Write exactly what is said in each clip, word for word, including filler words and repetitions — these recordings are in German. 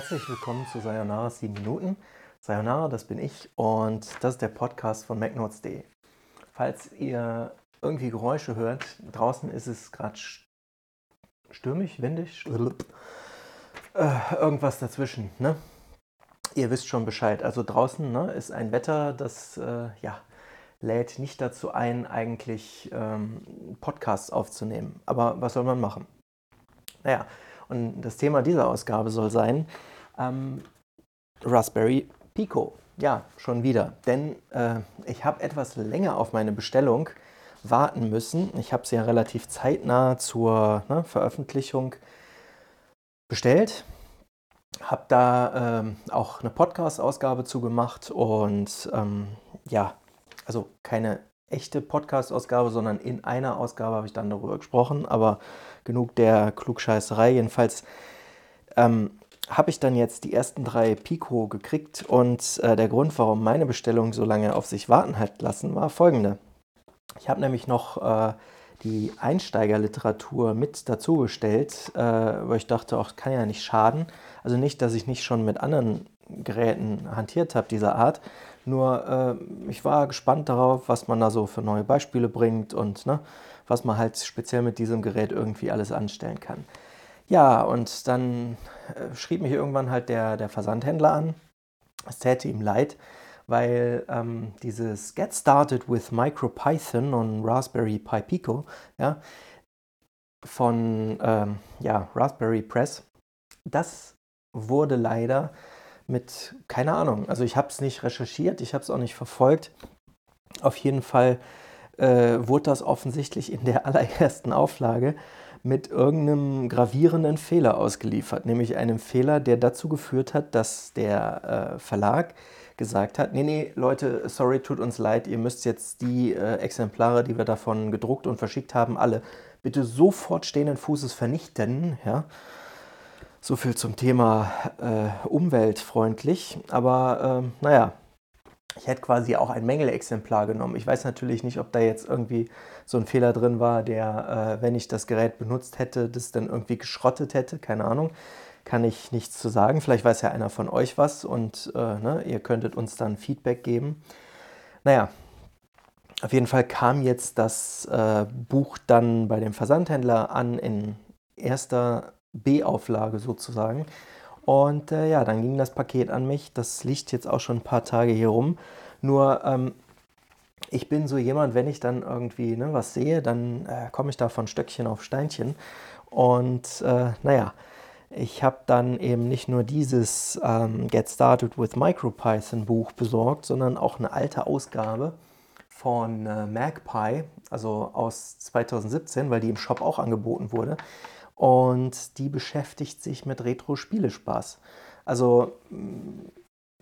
Herzlich willkommen zu Sayonara sieben Minuten. Sayonara, das bin ich und das ist der Podcast von MacNotes.de. Falls ihr irgendwie Geräusche hört, draußen ist es gerade stürmisch, windig, äh, irgendwas dazwischen, ne? Ihr wisst schon Bescheid. Also draußen, ne, ist ein Wetter, das äh, ja, lädt nicht dazu ein, eigentlich ähm, Podcasts aufzunehmen. Aber was soll man machen? Naja, und das Thema dieser Ausgabe soll sein ähm, Raspberry Pico. Ja, schon wieder. Denn äh, ich habe etwas länger auf meine Bestellung warten müssen. Ich habe sie ja relativ zeitnah zur ne, Veröffentlichung bestellt. Habe da ähm, auch eine Podcast-Ausgabe zu gemacht. Und ähm, ja, also keine echte Podcast-Ausgabe, sondern in einer Ausgabe habe ich dann darüber gesprochen. Aber genug der Klugscheißerei. Jedenfalls ähm, habe ich dann jetzt die ersten drei Pico gekriegt. Und äh, der Grund, warum meine Bestellung so lange auf sich warten hat lassen, war folgende. Ich habe nämlich noch äh, die Einsteigerliteratur mit dazu bestellt, äh, weil ich dachte, auch kann ja nicht schaden. Also nicht, dass ich nicht schon mit anderen Geräten hantiert habe dieser Art, nur äh, ich war gespannt darauf, was man da so für neue Beispiele bringt und ne, was man halt speziell mit diesem Gerät irgendwie alles anstellen kann. Ja, und dann äh, schrieb mich irgendwann halt der, der Versandhändler an. Es täte ihm leid, weil ähm, dieses Get Started with MicroPython und Raspberry Pico, ja, von ähm, ja, Raspberry Press, das wurde leider mit, keine Ahnung, also ich habe es nicht recherchiert, ich habe es auch nicht verfolgt. Auf jeden Fall äh, wurde das offensichtlich in der allerersten Auflage mit irgendeinem gravierenden Fehler ausgeliefert, nämlich einem Fehler, der dazu geführt hat, dass der äh, Verlag gesagt hat, nee, nee, Leute, sorry, tut uns leid, ihr müsst jetzt die äh, Exemplare, die wir davon gedruckt und verschickt haben, alle bitte sofort stehenden Fußes vernichten, ja. So viel zum Thema äh, umweltfreundlich, aber äh, naja, ich hätte quasi auch ein Mängelexemplar genommen. Ich weiß natürlich nicht, ob da jetzt irgendwie so ein Fehler drin war, der, äh, wenn ich das Gerät benutzt hätte, das dann irgendwie geschrottet hätte, keine Ahnung, kann ich nichts zu sagen. Vielleicht weiß ja einer von euch was und äh, ne, ihr könntet uns dann Feedback geben. Naja, auf jeden Fall kam jetzt das äh, Buch dann bei dem Versandhändler an in erster B-Auflage sozusagen. Und äh, ja, dann ging das Paket an mich. Das liegt jetzt auch schon ein paar Tage hier rum. Nur ähm, ich bin so jemand, wenn ich dann irgendwie ne, was sehe, dann äh, komme ich da von Stöckchen auf Steinchen. Und äh, naja, ich habe dann eben nicht nur dieses ähm, Get Started with MicroPython Buch besorgt, sondern auch eine alte Ausgabe von äh, Magpie, also aus zweitausendsiebzehn, weil die im Shop auch angeboten wurde. Und die beschäftigt sich mit Retro-Spielespaß. Also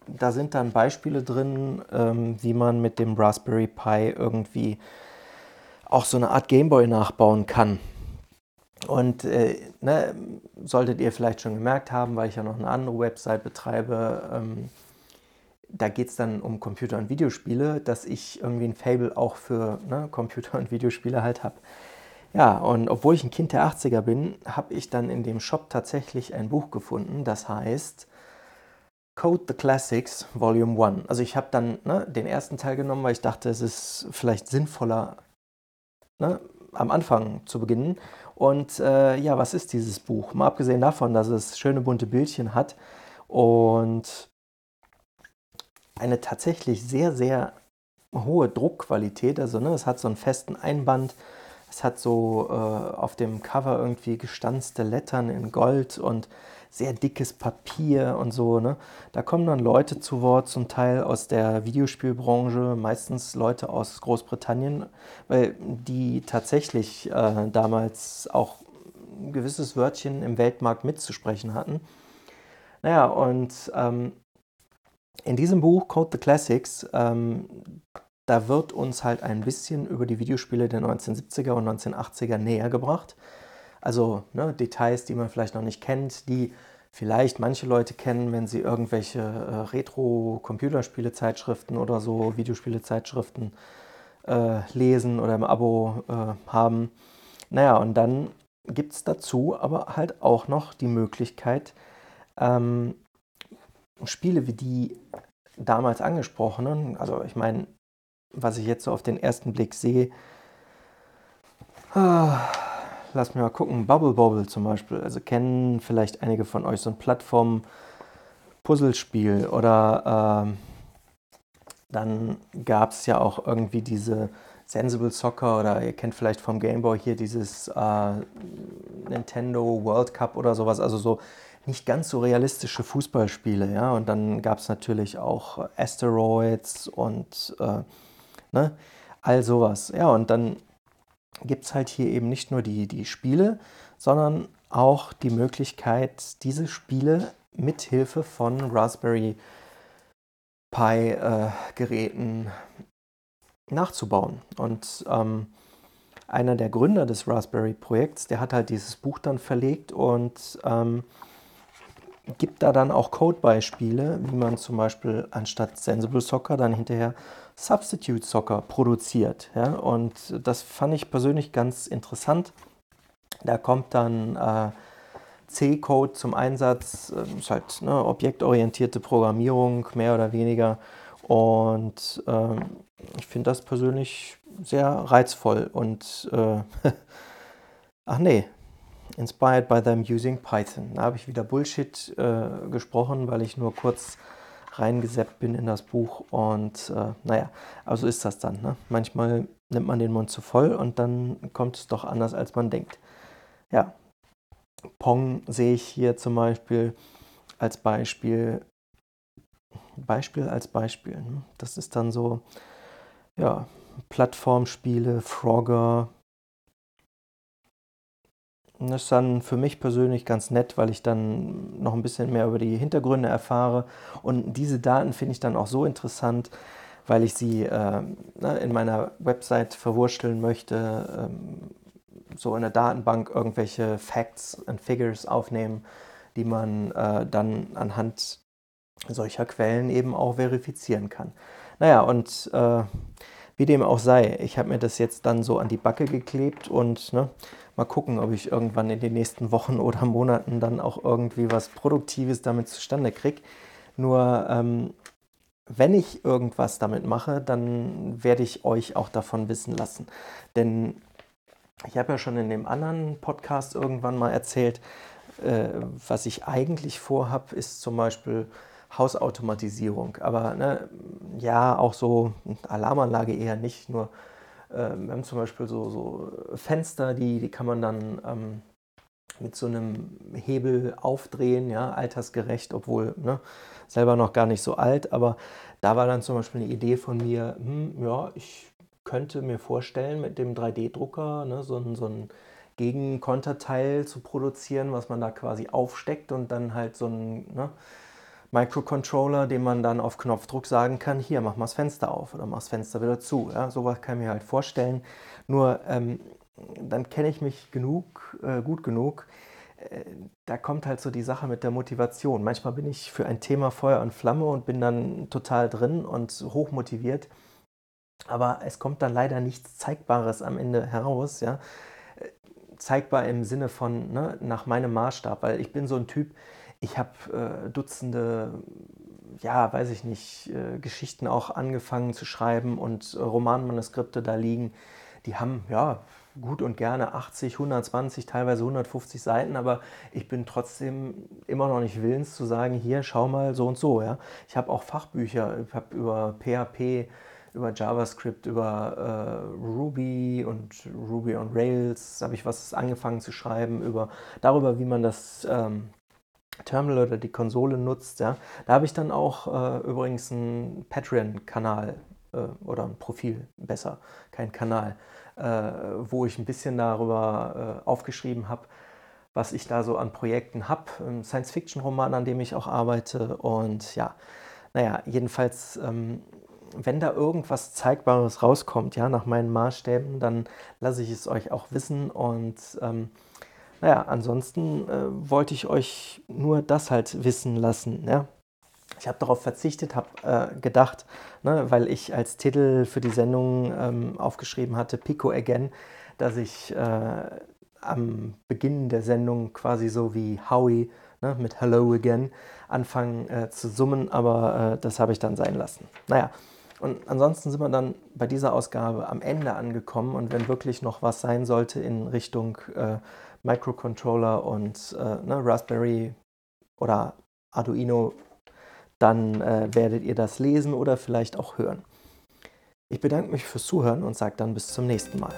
da sind dann Beispiele drin, ähm, wie man mit dem Raspberry Pi irgendwie auch so eine Art Gameboy nachbauen kann. Und äh, ne, solltet ihr vielleicht schon gemerkt haben, weil ich ja noch eine andere Website betreibe, ähm, da geht es dann um Computer- und Videospiele, dass ich irgendwie ein Fable auch für ne, Computer- und Videospiele halt habe. Ja, und obwohl ich ein Kind der achtziger bin, habe ich dann in dem Shop tatsächlich ein Buch gefunden, das heißt Code the Classics Volume eins. Also ich habe dann ne, den ersten Teil genommen, weil ich dachte, es ist vielleicht sinnvoller, ne, am Anfang zu beginnen. Und äh, ja, was ist dieses Buch? Mal abgesehen davon, dass es schöne bunte Bildchen hat und eine tatsächlich sehr, sehr hohe Druckqualität. Also ne, es hat so einen festen Einband. Es hat so äh, auf dem Cover irgendwie gestanzte Lettern in Gold und sehr dickes Papier und so, ne? Da kommen dann Leute zu Wort, zum Teil aus der Videospielbranche, meistens Leute aus Großbritannien, weil die tatsächlich äh, damals auch ein gewisses Wörtchen im Weltmarkt mitzusprechen hatten. Naja, und ähm, in diesem Buch Code the Classics, ähm, da wird uns halt ein bisschen über die Videospiele der neunzehnhundertsiebziger und neunzehnhundertachtziger näher gebracht. Also ne, Details, die man vielleicht noch nicht kennt, die vielleicht manche Leute kennen, wenn sie irgendwelche äh, Retro-Computerspiele-Zeitschriften oder so Videospiele-Zeitschriften äh, lesen oder im Abo äh, haben. Naja, und dann gibt es dazu aber halt auch noch die Möglichkeit, ähm, Spiele wie die damals angesprochenen, also ich meine, was ich jetzt so auf den ersten Blick sehe, ah, lass mich mal gucken, Bubble Bobble zum Beispiel, also kennen vielleicht einige von euch, so ein Plattform-Puzzlespiel oder ähm, dann gab es ja auch irgendwie diese Sensible Soccer oder ihr kennt vielleicht vom Gameboy hier dieses äh, Nintendo World Cup oder sowas, also so nicht ganz so realistische Fußballspiele, ja, und dann gab es natürlich auch Asteroids und äh, ne, all sowas, ja, und dann gibt es halt hier eben nicht nur die, die Spiele, sondern auch die Möglichkeit, diese Spiele mithilfe von Raspberry Pi äh, Geräten nachzubauen. Und ähm, einer der Gründer des Raspberry-Projekts, der hat halt dieses Buch dann verlegt und ähm, gibt da dann auch Codebeispiele, wie man zum Beispiel anstatt Sensible Soccer dann hinterher Substitute Soccer produziert. Ja? Und das fand ich persönlich ganz interessant. Da kommt dann äh, C-Code zum Einsatz, äh, ist halt ne, objektorientierte Programmierung, mehr oder weniger. Und äh, ich finde das persönlich sehr reizvoll und äh, ach nee, inspired by them using Python. Da habe ich wieder Bullshit äh, gesprochen, weil ich nur kurz reingeseppt bin in das Buch und äh, naja, aber so ist das dann. Ne? Manchmal nimmt man den Mund zu voll und dann kommt es doch anders, als man denkt. Ja, Pong sehe ich hier zum Beispiel als Beispiel. Beispiel als Beispiel. Ne? Das ist dann so, ja, Plattformspiele, Frogger. Und das ist dann für mich persönlich ganz nett, weil ich dann noch ein bisschen mehr über die Hintergründe erfahre. Und diese Daten finde ich dann auch so interessant, weil ich sie äh, in meiner Website verwursteln möchte, ähm, so in der Datenbank irgendwelche Facts and Figures aufnehmen, die man äh, dann anhand solcher Quellen eben auch verifizieren kann. Naja, und äh, wie dem auch sei, ich habe mir das jetzt dann so an die Backe geklebt und ne, mal gucken, ob ich irgendwann in den nächsten Wochen oder Monaten dann auch irgendwie was Produktives damit zustande kriege. Nur ähm, wenn ich irgendwas damit mache, dann werde ich euch auch davon wissen lassen. Denn ich habe ja schon in dem anderen Podcast irgendwann mal erzählt, äh, was ich eigentlich vorhabe, ist zum Beispiel Hausautomatisierung, aber ne, ja, auch so Alarmanlage eher nicht, nur äh, wir haben zum Beispiel so, so Fenster, die, die kann man dann ähm, mit so einem Hebel aufdrehen, ja, altersgerecht, obwohl ne, selber noch gar nicht so alt, aber da war dann zum Beispiel eine Idee von mir, hm, ja, ich könnte mir vorstellen, mit dem drei D Drucker ne, so ein, so ein Gegenkonterteil zu produzieren, was man da quasi aufsteckt und dann halt so ein, ne, Microcontroller, den man dann auf Knopfdruck sagen kann, hier, mach mal das Fenster auf oder mach das Fenster wieder zu. Ja, sowas kann ich mir halt vorstellen. Nur, ähm, dann kenne ich mich genug, äh, gut genug. Äh, da kommt halt so die Sache mit der Motivation. Manchmal bin ich für ein Thema Feuer und Flamme und bin dann total drin und hochmotiviert. Aber es kommt dann leider nichts Zeigbares am Ende heraus. Ja? Zeigbar im Sinne von, ne, nach meinem Maßstab, weil ich bin so ein Typ, ich habe äh, Dutzende, ja, weiß ich nicht, äh, Geschichten auch angefangen zu schreiben und äh, Romanmanuskripte da liegen, die haben, ja, gut und gerne achtzig, hundertzwanzig, teilweise hundertfünfzig Seiten, aber ich bin trotzdem immer noch nicht willens zu sagen, hier, schau mal, so und so, ja. Ich habe auch Fachbücher, ich habe über P H P, über JavaScript, über äh, Ruby und Ruby on Rails, habe ich was angefangen zu schreiben, über darüber, wie man das ähm, Terminal oder die Konsole nutzt, ja. Da habe ich dann auch äh, übrigens einen Patreon-Kanal äh, oder ein Profil, besser, kein Kanal, äh, wo ich ein bisschen darüber äh, aufgeschrieben habe, was ich da so an Projekten habe. Ein Science-Fiction-Roman, an dem ich auch arbeite und ja, naja, jedenfalls, ähm, wenn da irgendwas Zeigbares rauskommt, ja, nach meinen Maßstäben, dann lasse ich es euch auch wissen und ähm, naja, ansonsten äh, wollte ich euch nur das halt wissen lassen. Ja? Ich habe darauf verzichtet, habe äh, gedacht, ne, weil ich als Titel für die Sendung ähm, aufgeschrieben hatte, Pico Again, dass ich äh, am Beginn der Sendung quasi so wie Howie ne, mit Hello Again anfangen äh, zu summen, aber äh, das habe ich dann sein lassen. Naja, und ansonsten sind wir dann bei dieser Ausgabe am Ende angekommen, und wenn wirklich noch was sein sollte in Richtung äh, Microcontroller und äh, ne, Raspberry oder Arduino, dann äh, werdet ihr das lesen oder vielleicht auch hören. Ich bedanke mich fürs Zuhören und sage dann bis zum nächsten Mal.